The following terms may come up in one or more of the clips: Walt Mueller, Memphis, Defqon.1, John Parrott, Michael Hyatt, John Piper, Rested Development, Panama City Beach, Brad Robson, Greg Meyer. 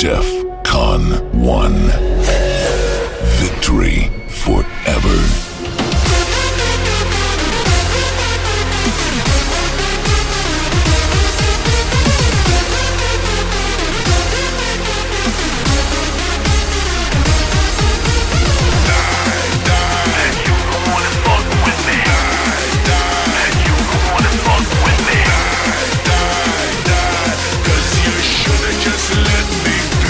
Defqon.1. Victory forever. Let me be.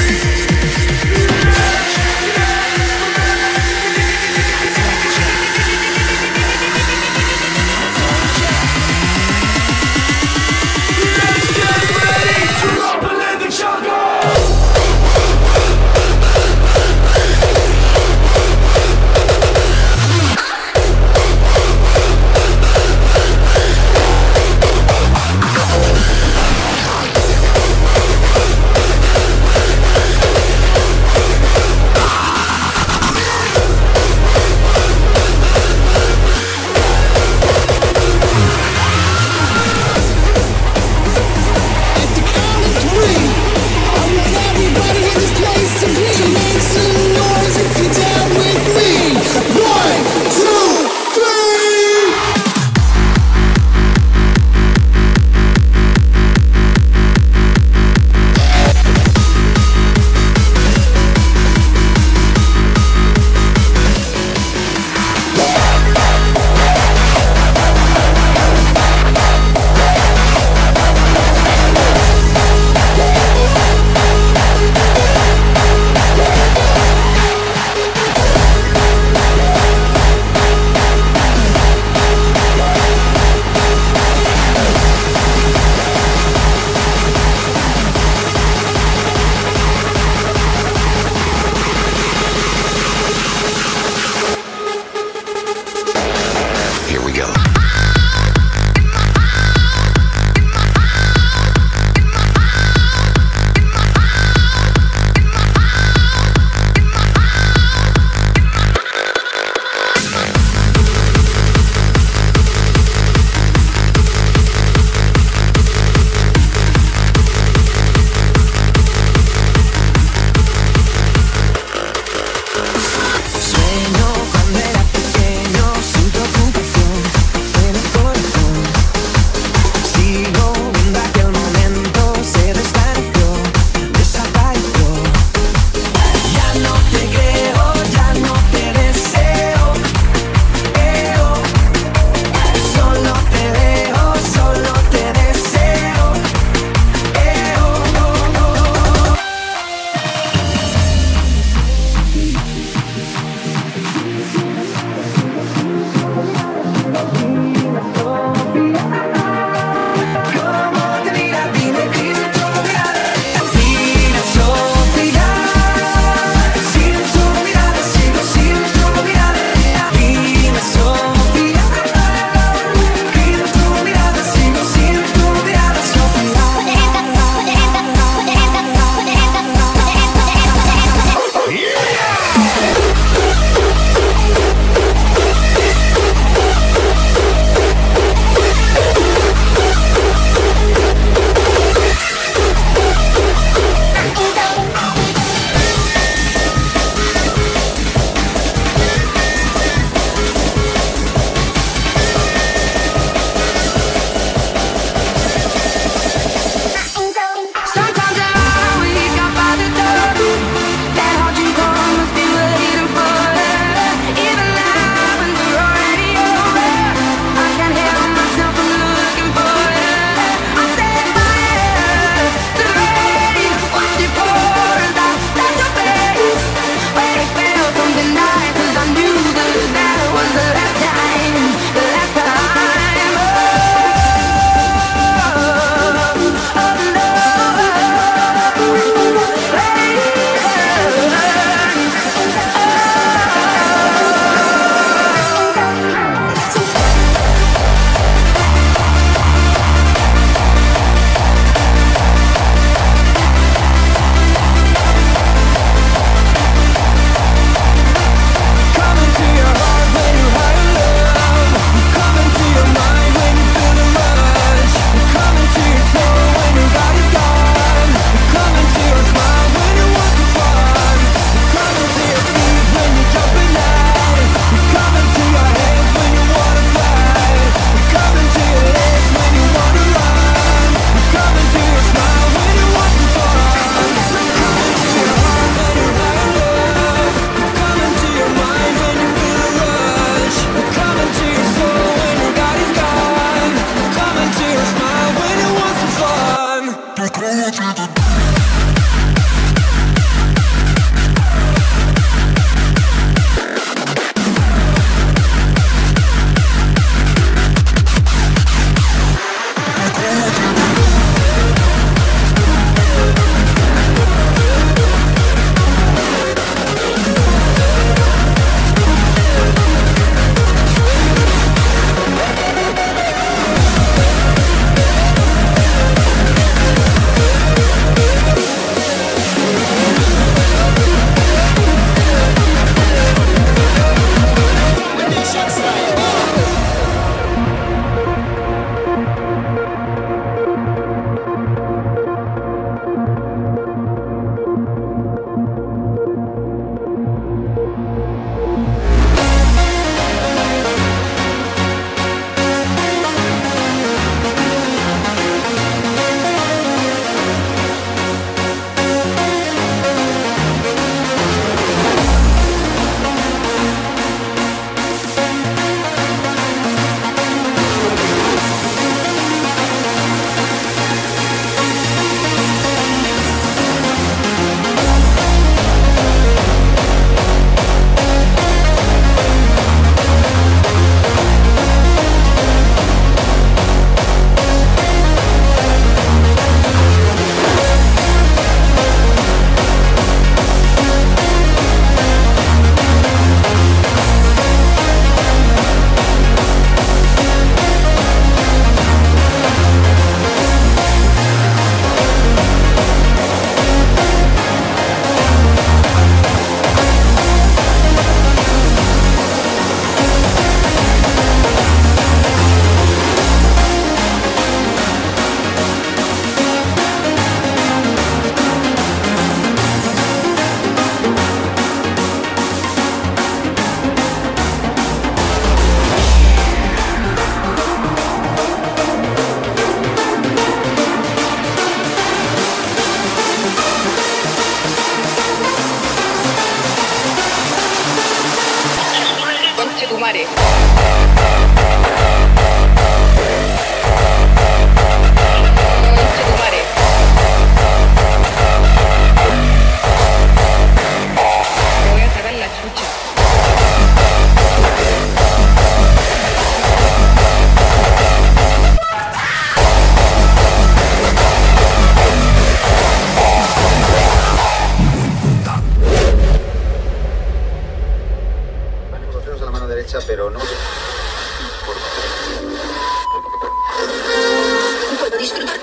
disfrutar.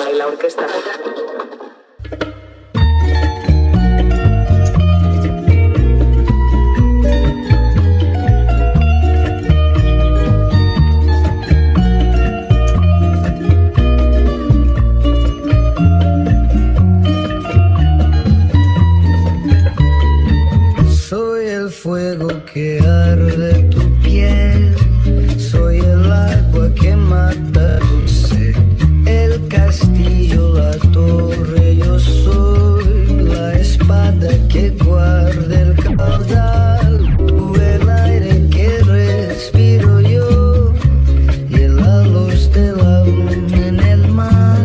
Baila orquesta. Que arde tu piel, soy el agua que mata tu sed, el castillo, la torre, yo soy la espada que guarda el caudal, tú el aire que respiro yo, y el luz de la luna en el mar,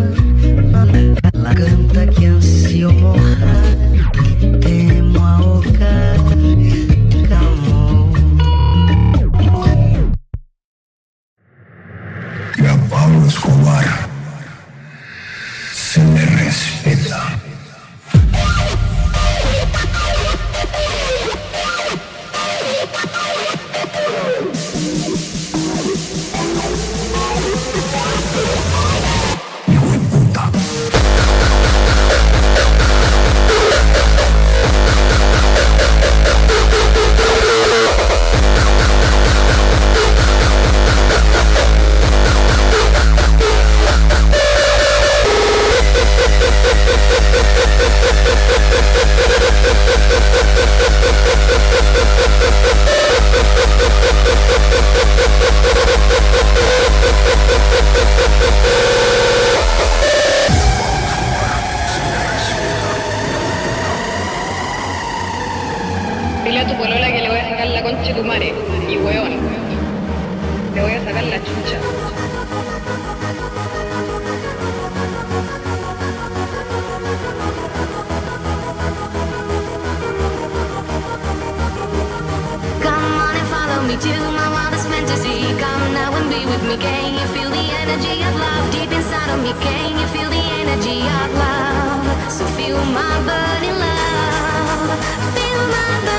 la canta que ansío mojar, que temo ahogar. Escobar se le respeta. Dile a tu polola que le voy a sacar la concha de tu madre, y hueón, le voy a sacar la chucha. Come on and follow me to my wildest fantasy. Come now and be with me, can you feel the energy of love deep inside of me? Can you feel the energy of love? So feel my burning love, feel my burning.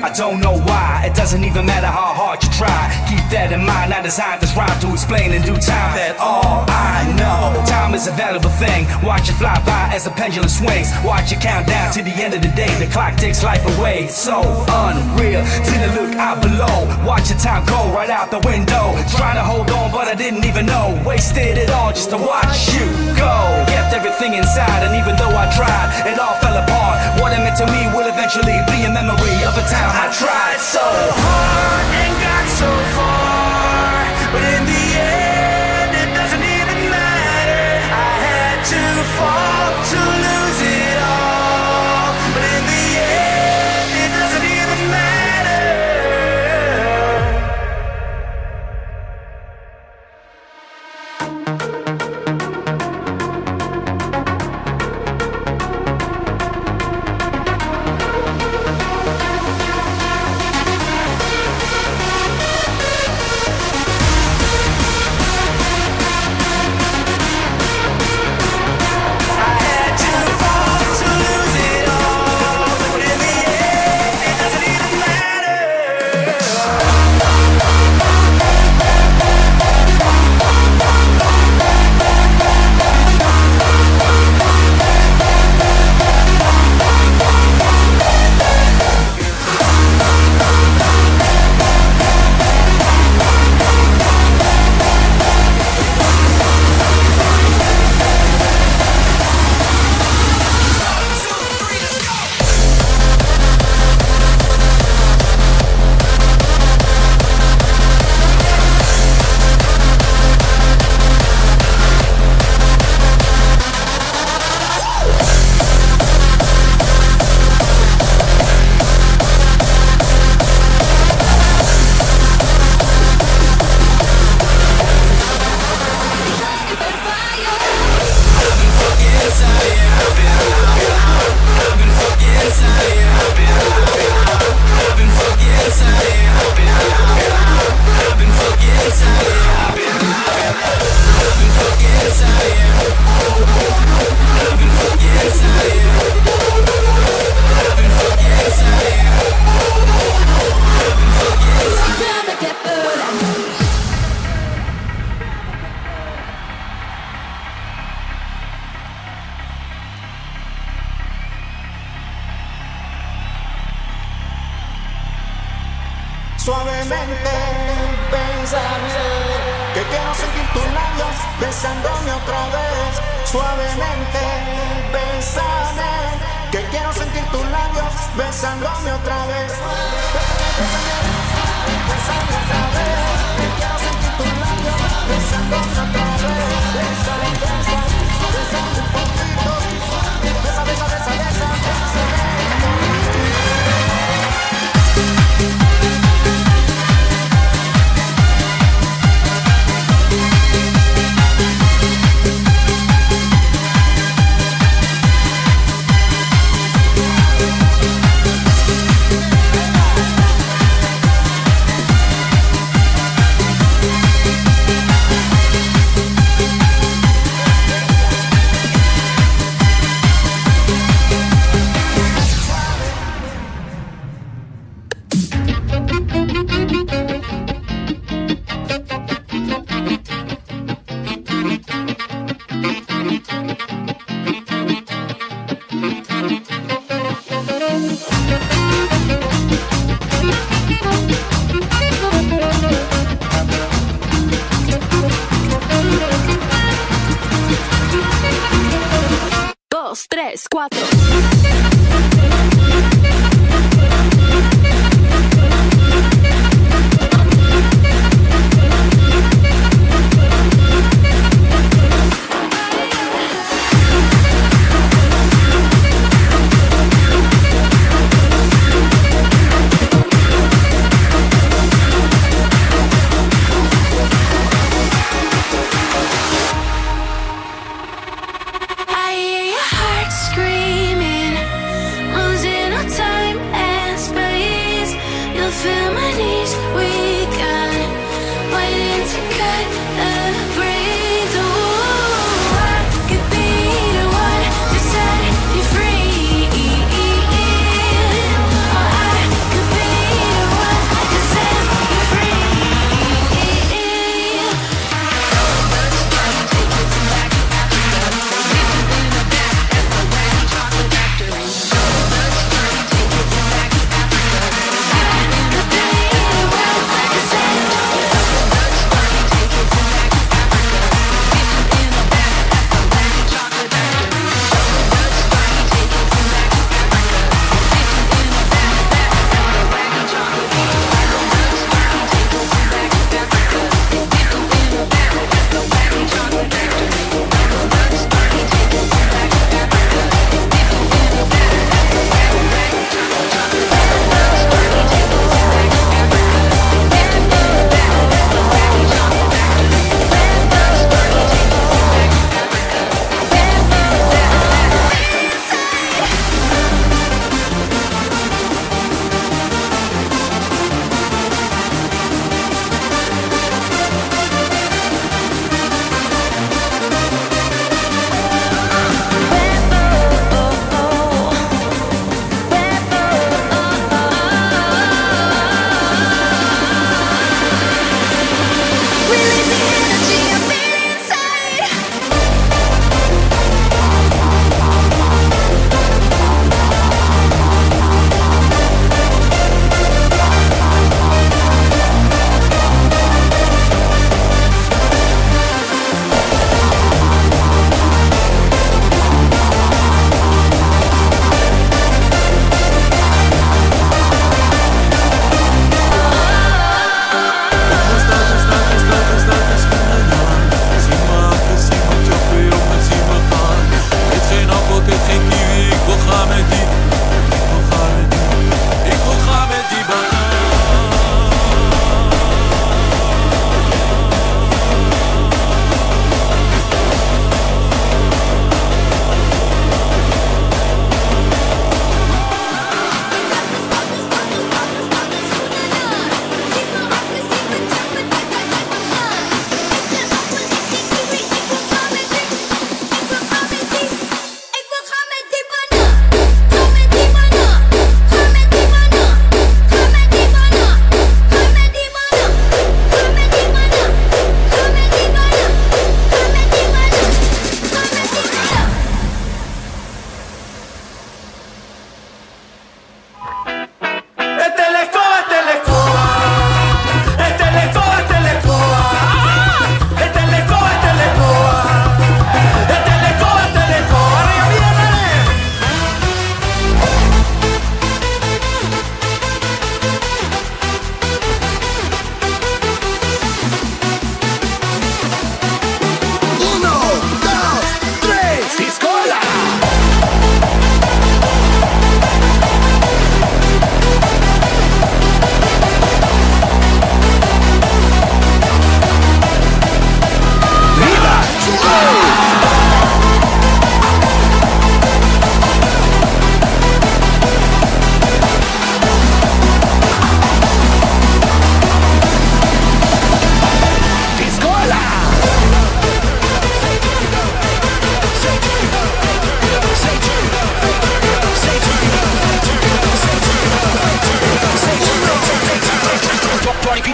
I don't know why, it doesn't even matter how hard you try. Keep that in mind, I designed this rhyme to explain in due time that all I know, time is a valuable thing. Watch it fly by as the pendulum swings. Watch it count down to the end of the day. The clock takes life away, it's so unreal. Didn't look out below, watch the time go right out the window. Trying to hold on but I didn't even know. Wasted it all just to watch you go. Kept everything inside and even though I tried, it all fell apart. What it meant to me will eventually be a memory of a time I tried so hard and got so far, but in the end it doesn't even matter. I had to fall to lose it all, but in the end it doesn't even matter. Suavemente pensaré que quiero sentir tus labios besándome otra vez. Suavemente pensaré que quiero sentir tus labios besándome otra vez. Besame otra vez, que quiero sentir tus labios besándome otra vez. Bésame, bésame un poquito. Besa, besa, besa, besa, besa.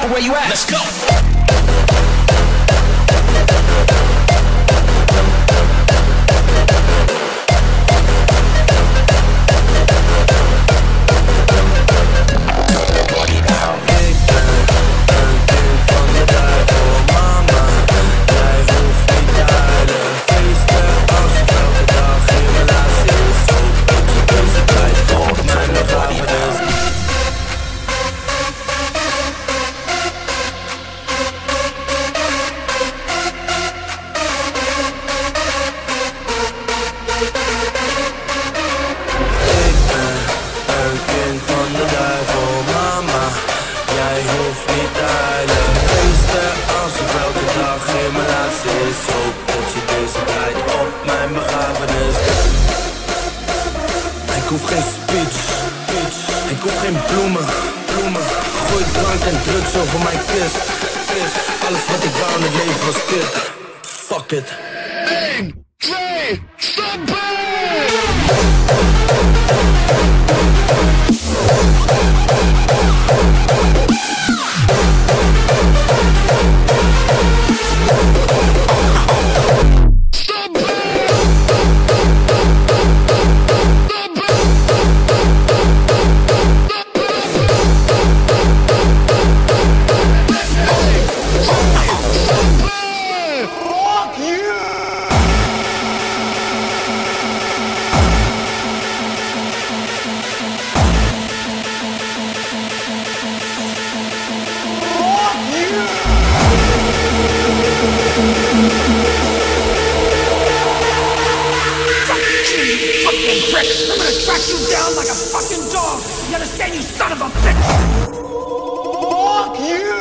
people where you at. Let's go. Ik hoef geen speech, ik hoef geen bloemen, gooi drank en drugs over mijn kist, alles wat ik wou in het leven was dit, fuck it. 1, 2, track you down like a fucking dog. You understand, you son of a bitch? Fuck you!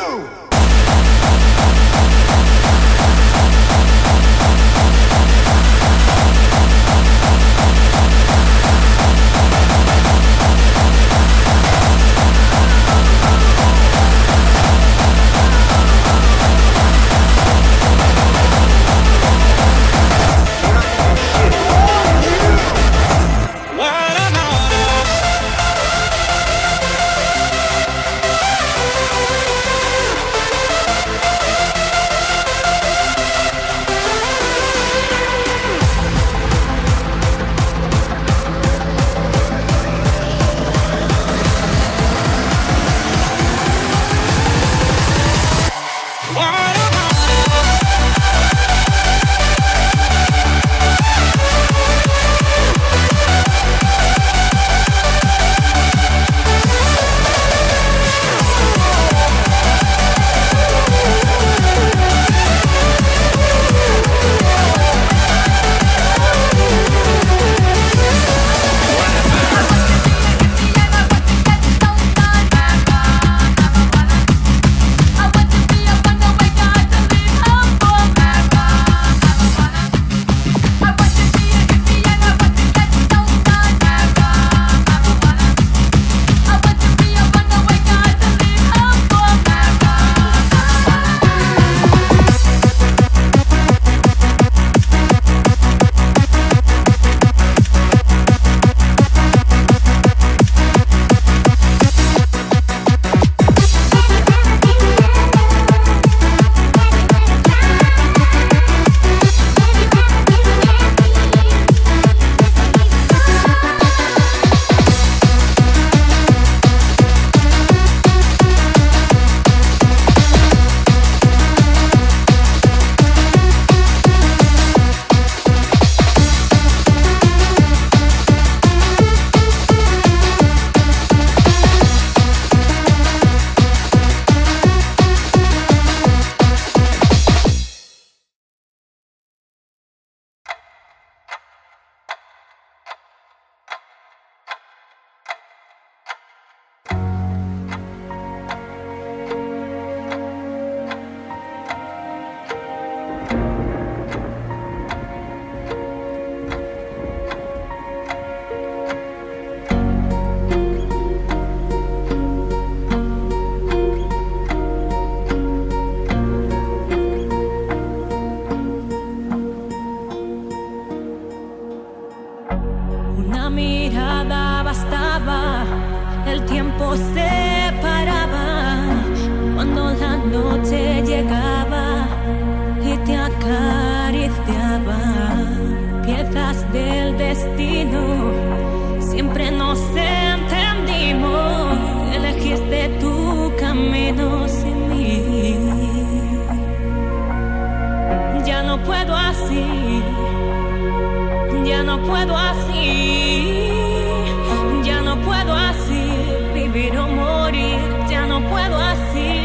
Bastaba, el tiempo se paraba cuando camino, siempre nos entendimos, elegiste tu camino sin mí. Ya no puedo así, ya no puedo así, ya no puedo así, vivir o morir, ya no puedo así.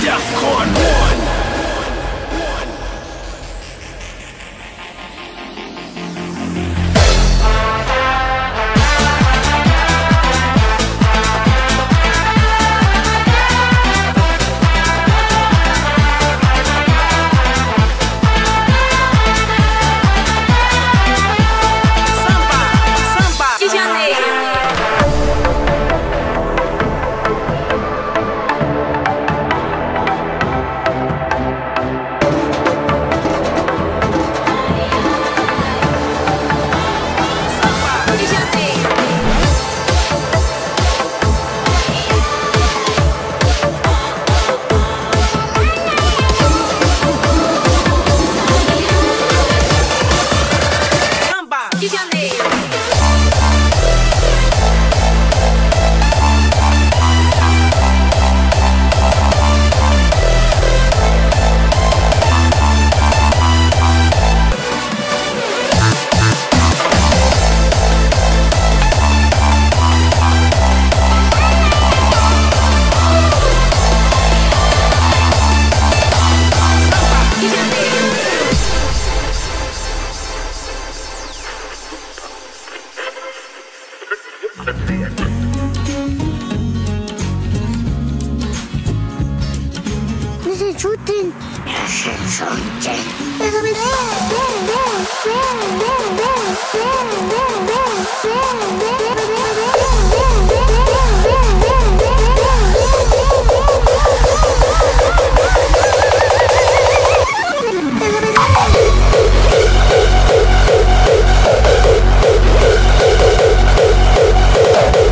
Defqon 1. Defqon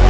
1.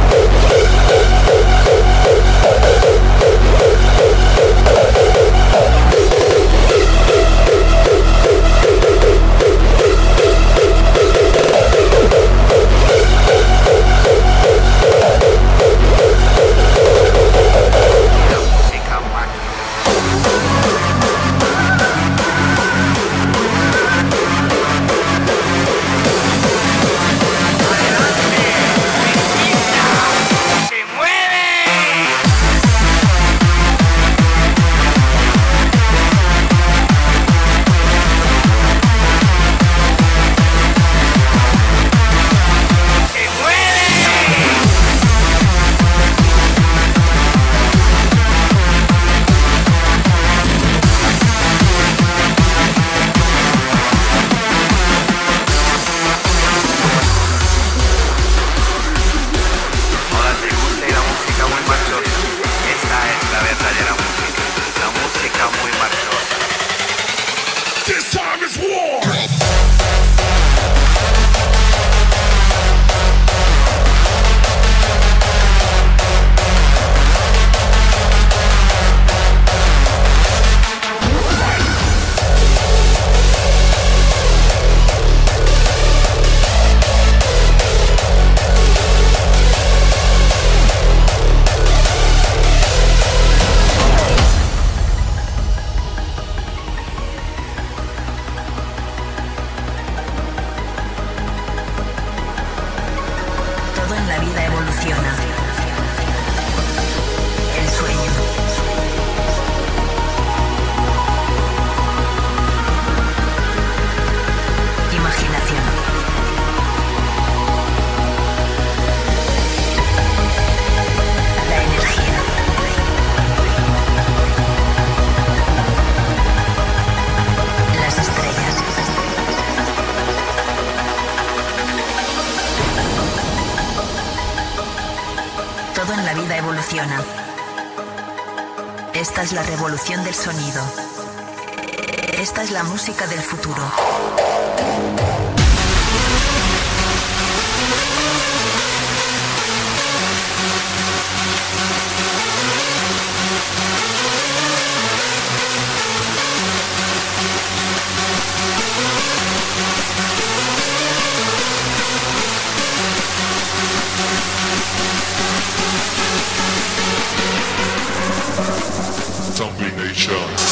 funciona. Esta es la revolución del sonido. Esta es la música del futuro. Combination.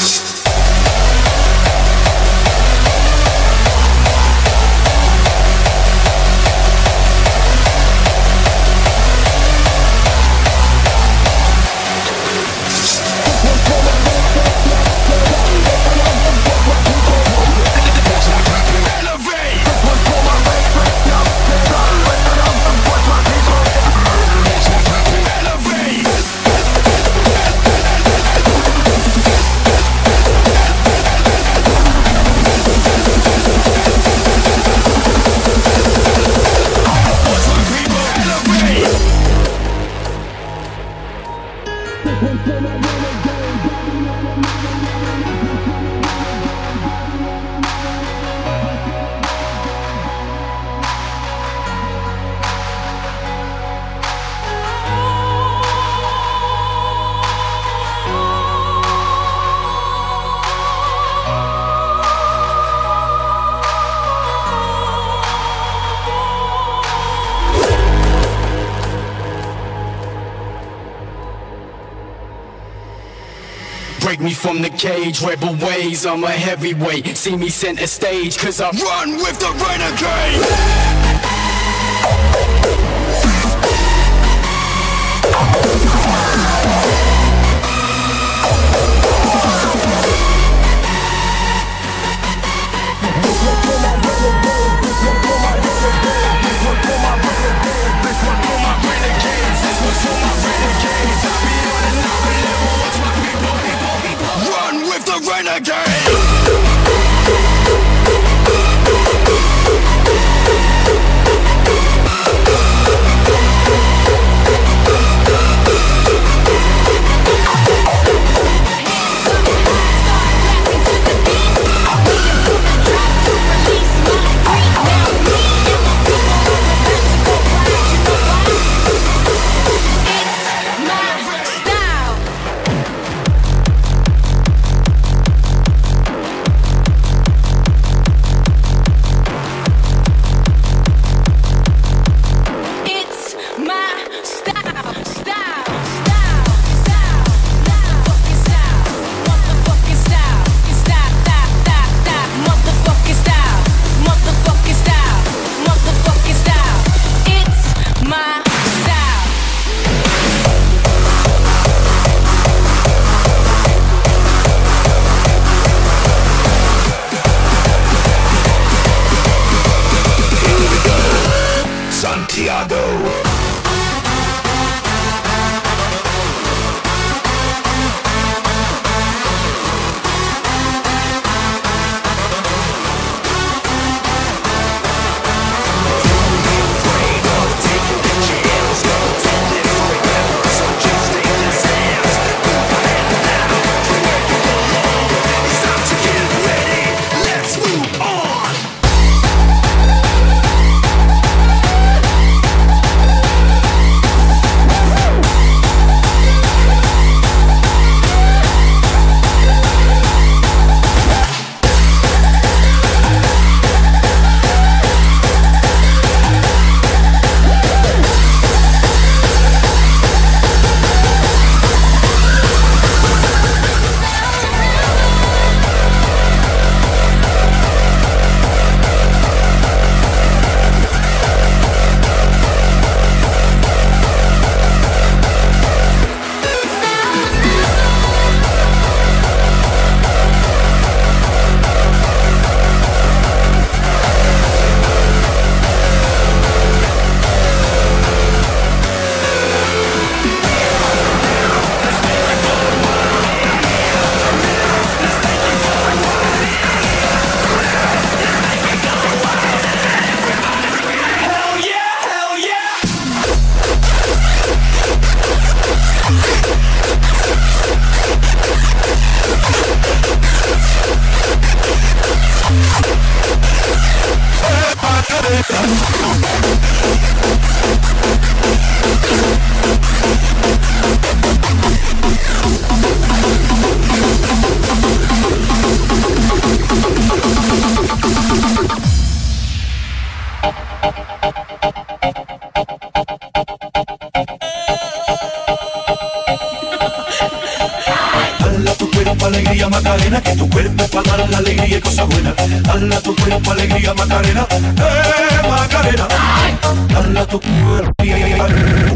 Break me from the cage, rebel ways, I'm a heavyweight. See me center stage, cause I run with the renegade. Renegade! alegría, Macarena, que tu cuerpo para dar la alegría y cosas buenas. Dale a tu cuerpo alegría, Macarena, Macarena. Dale a tu cuerpo alegría.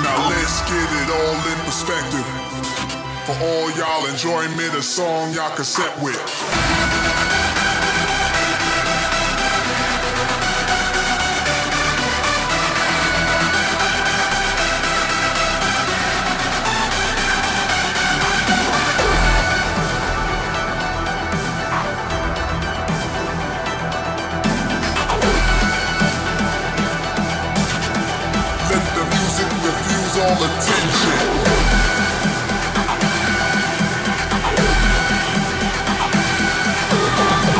Now let's get it all in perspective. For all y'all enjoyment, a song y'all can set with. All attention.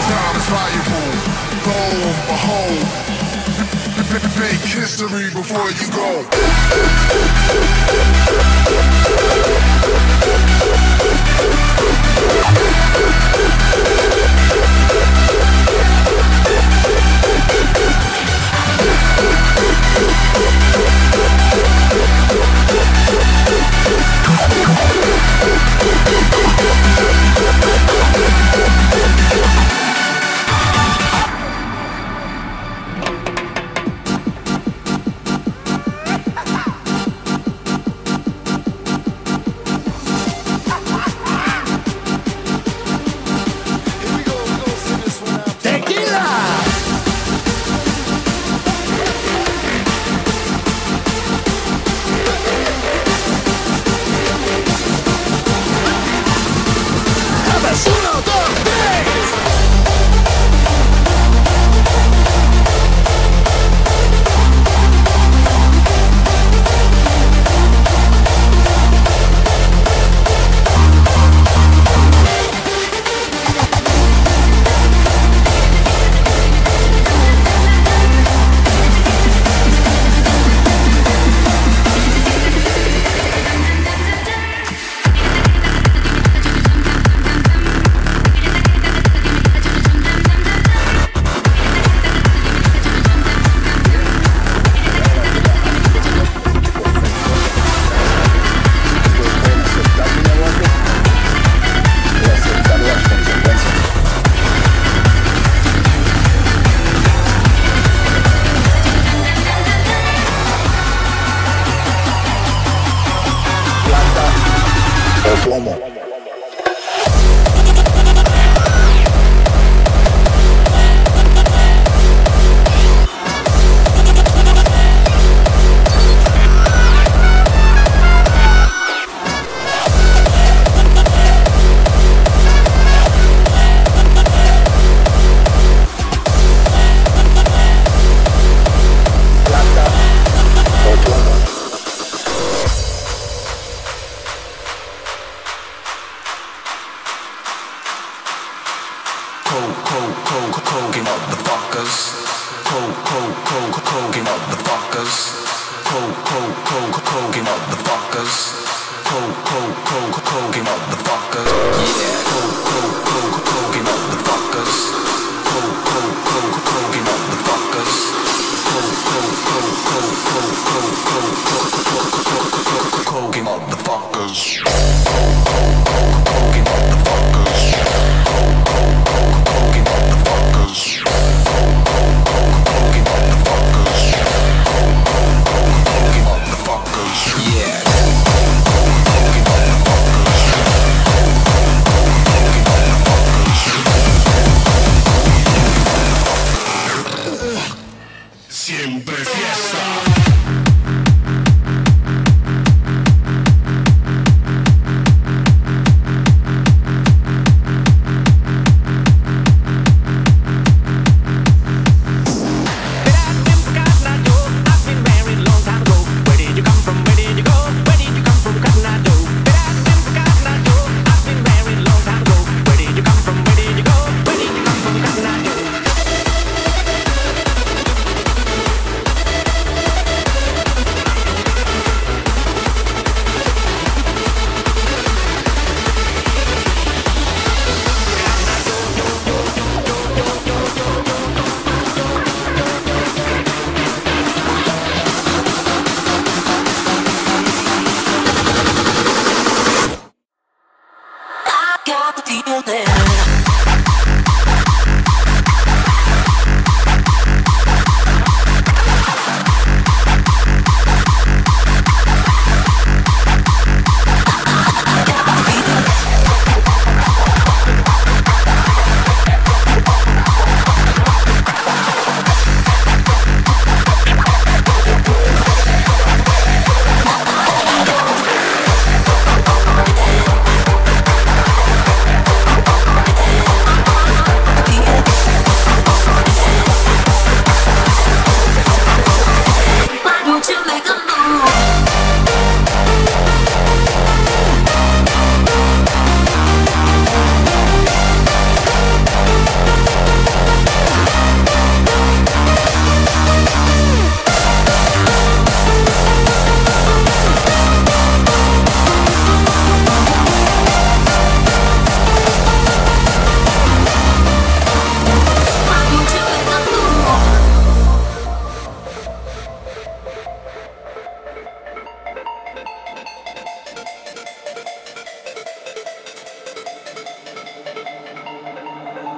Time's valuable. Go home. Make history before you go. Coking motherfuckers. Coking motherfuckers. Coking motherfuckers. Coking motherfuckers. Yeah. Coking motherfuckers. Coking motherfuckers. Coking motherfuckers. Coking motherfuckers. Coking motherfuckers. Coking motherfuckers. Coking motherfuckers. Yeah. Coking motherfuckers. Coking motherfuckers. Siempre fiesta.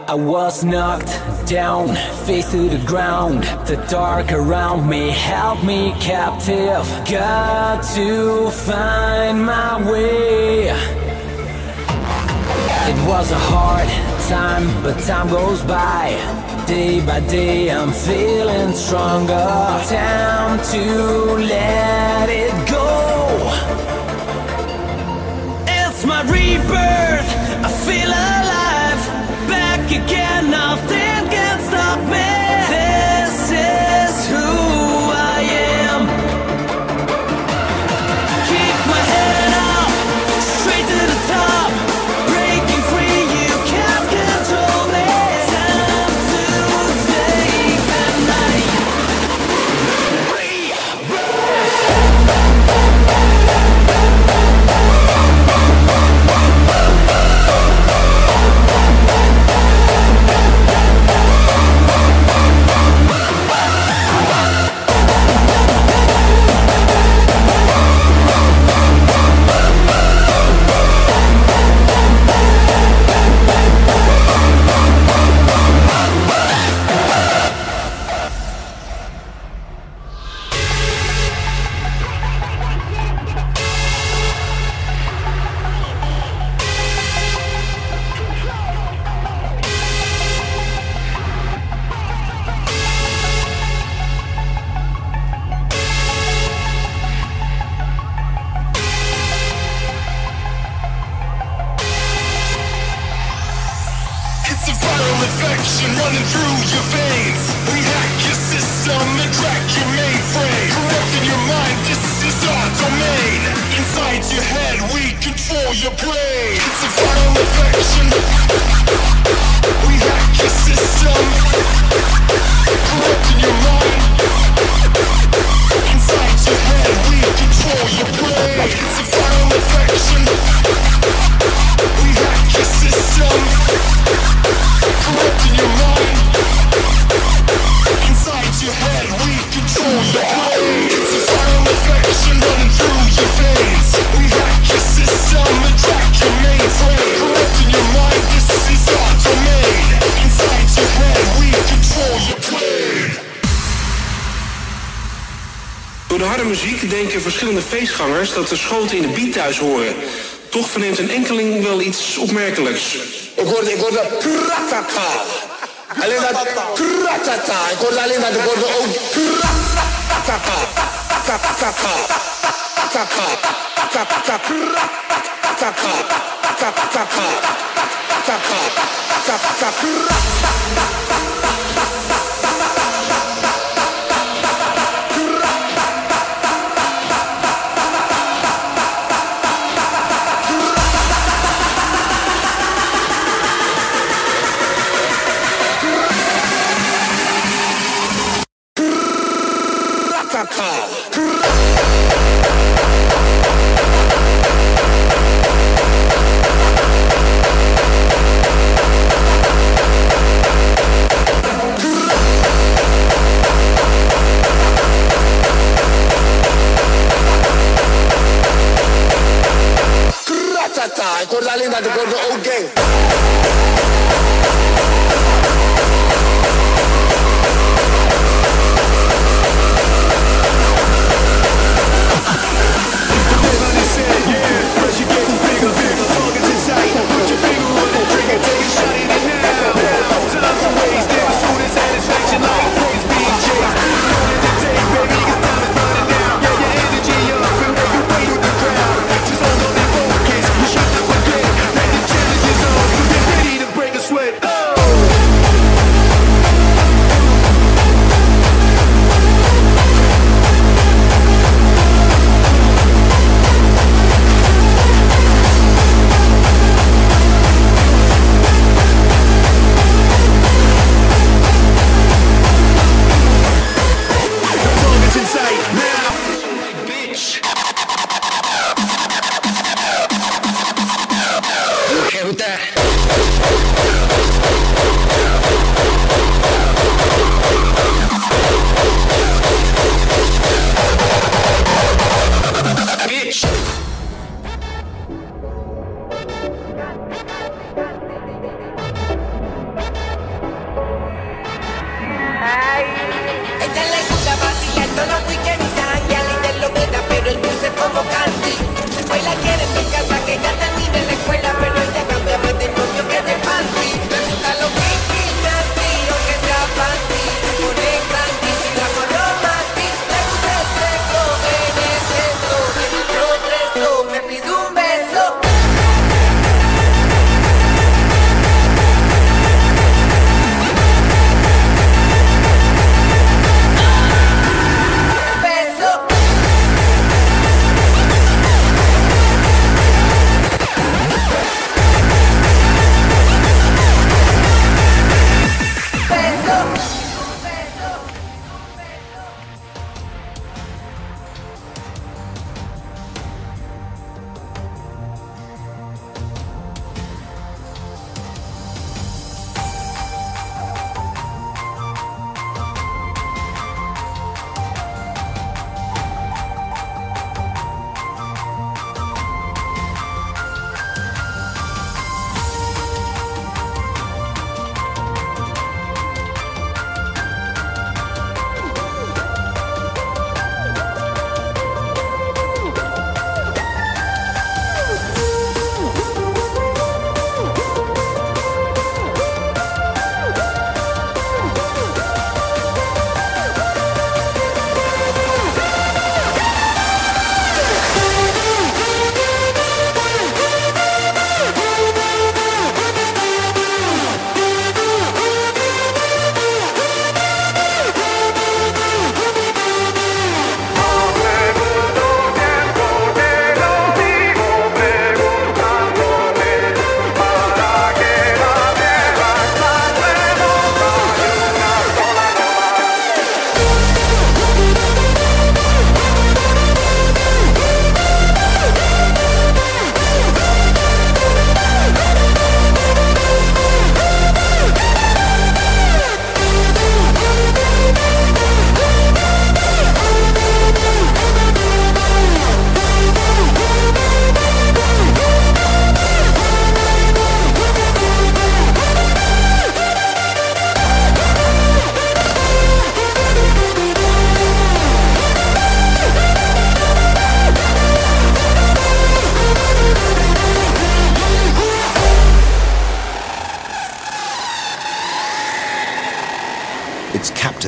I was knocked down, face to the ground. The dark around me held me captive. Got to find my way. It was a hard time, but time goes by. Day by day I'm feeling stronger. Time to let it go. It's my rebirth, I feel alive. Again, nothing can stop me. This is who I am. Keep my head up, straight to the top. Breaking free, you can't control me. Time to take the night. Your brain. It's a final infection. We hack your system. Dat de schoten in de beat thuis horen. Toch verneemt een enkeling wel iets opmerkelijks. Ik hoorde kratata. Alleen dat kratata. Ik hoorde alleen dat ik hoorde ook kratata. Kratata. Kratata. Kratata.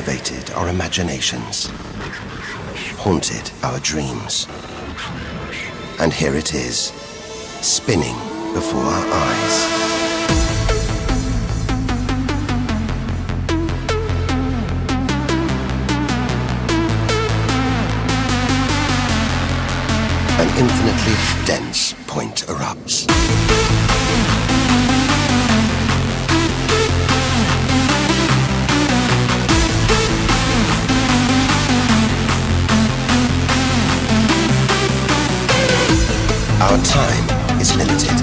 captivated our imaginations, haunted our dreams. And here it is, spinning before our eyes. An infinitely dense point erupts. Our time is limited.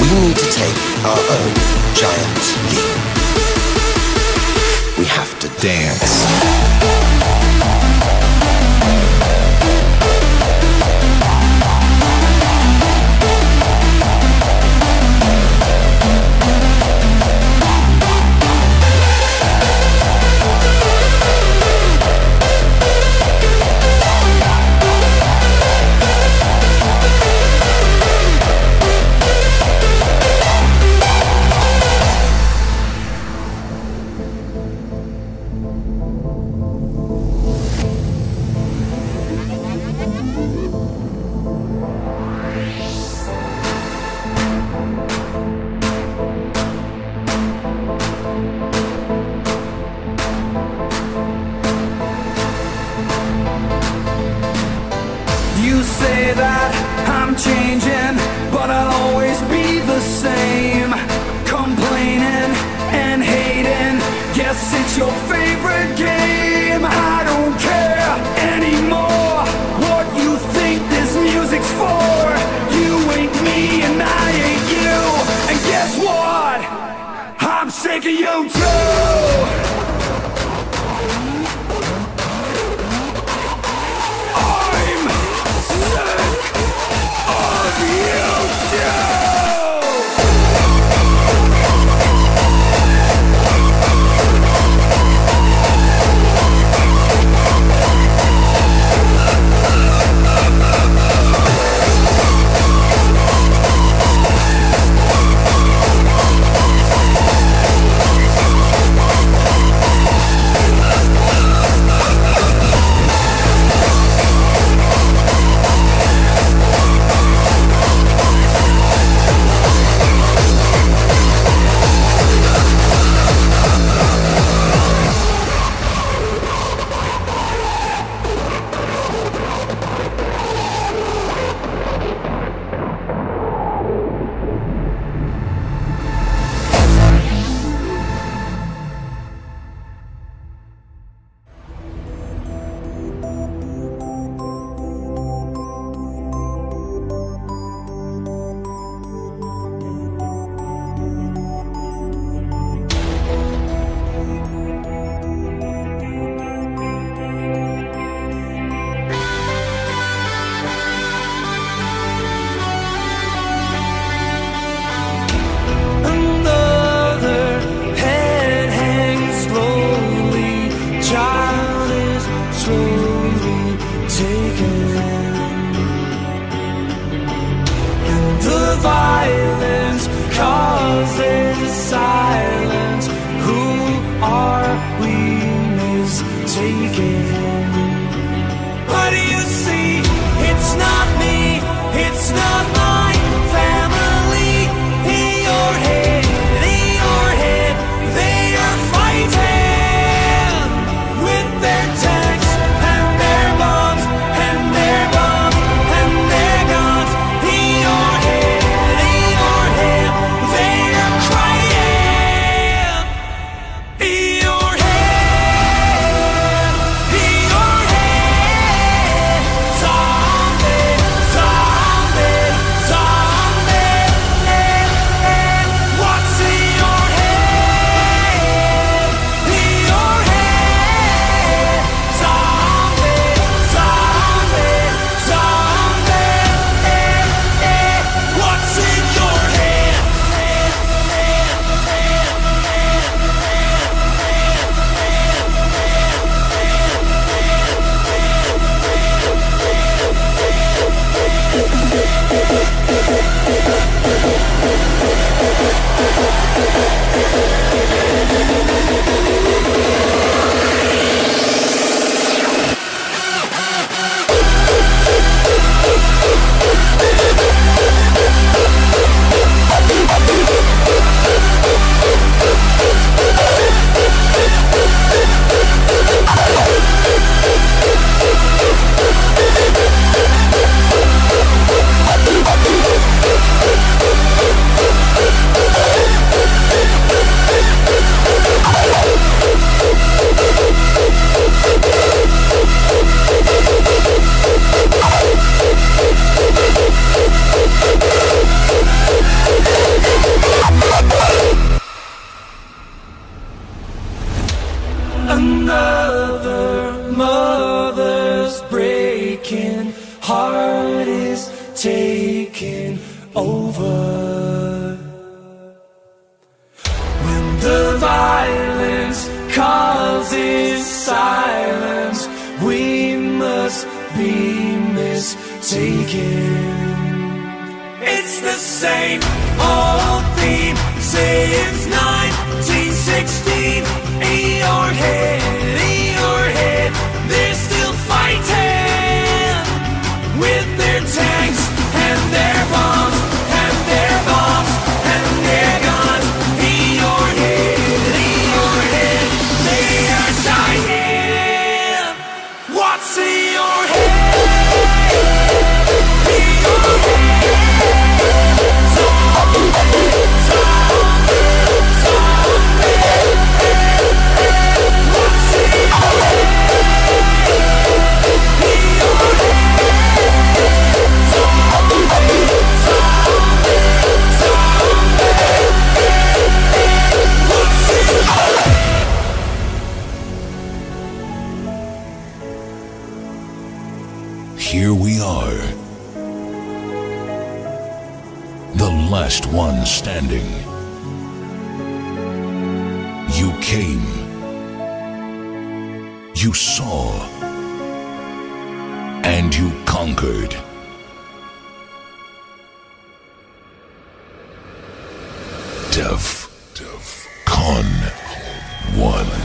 We need to take our own giant leap. We have to dance. heart is taking over. When the violence causes silence, we must be mistaken. It's the same old theme since 1916. In your head, in your head, they're still fighting with their tanks and their bombs and their bombs and their guns. In your head, they are dying. What's in your head? Here we are, the last one standing. You came, you saw, and you conquered. Defqon.1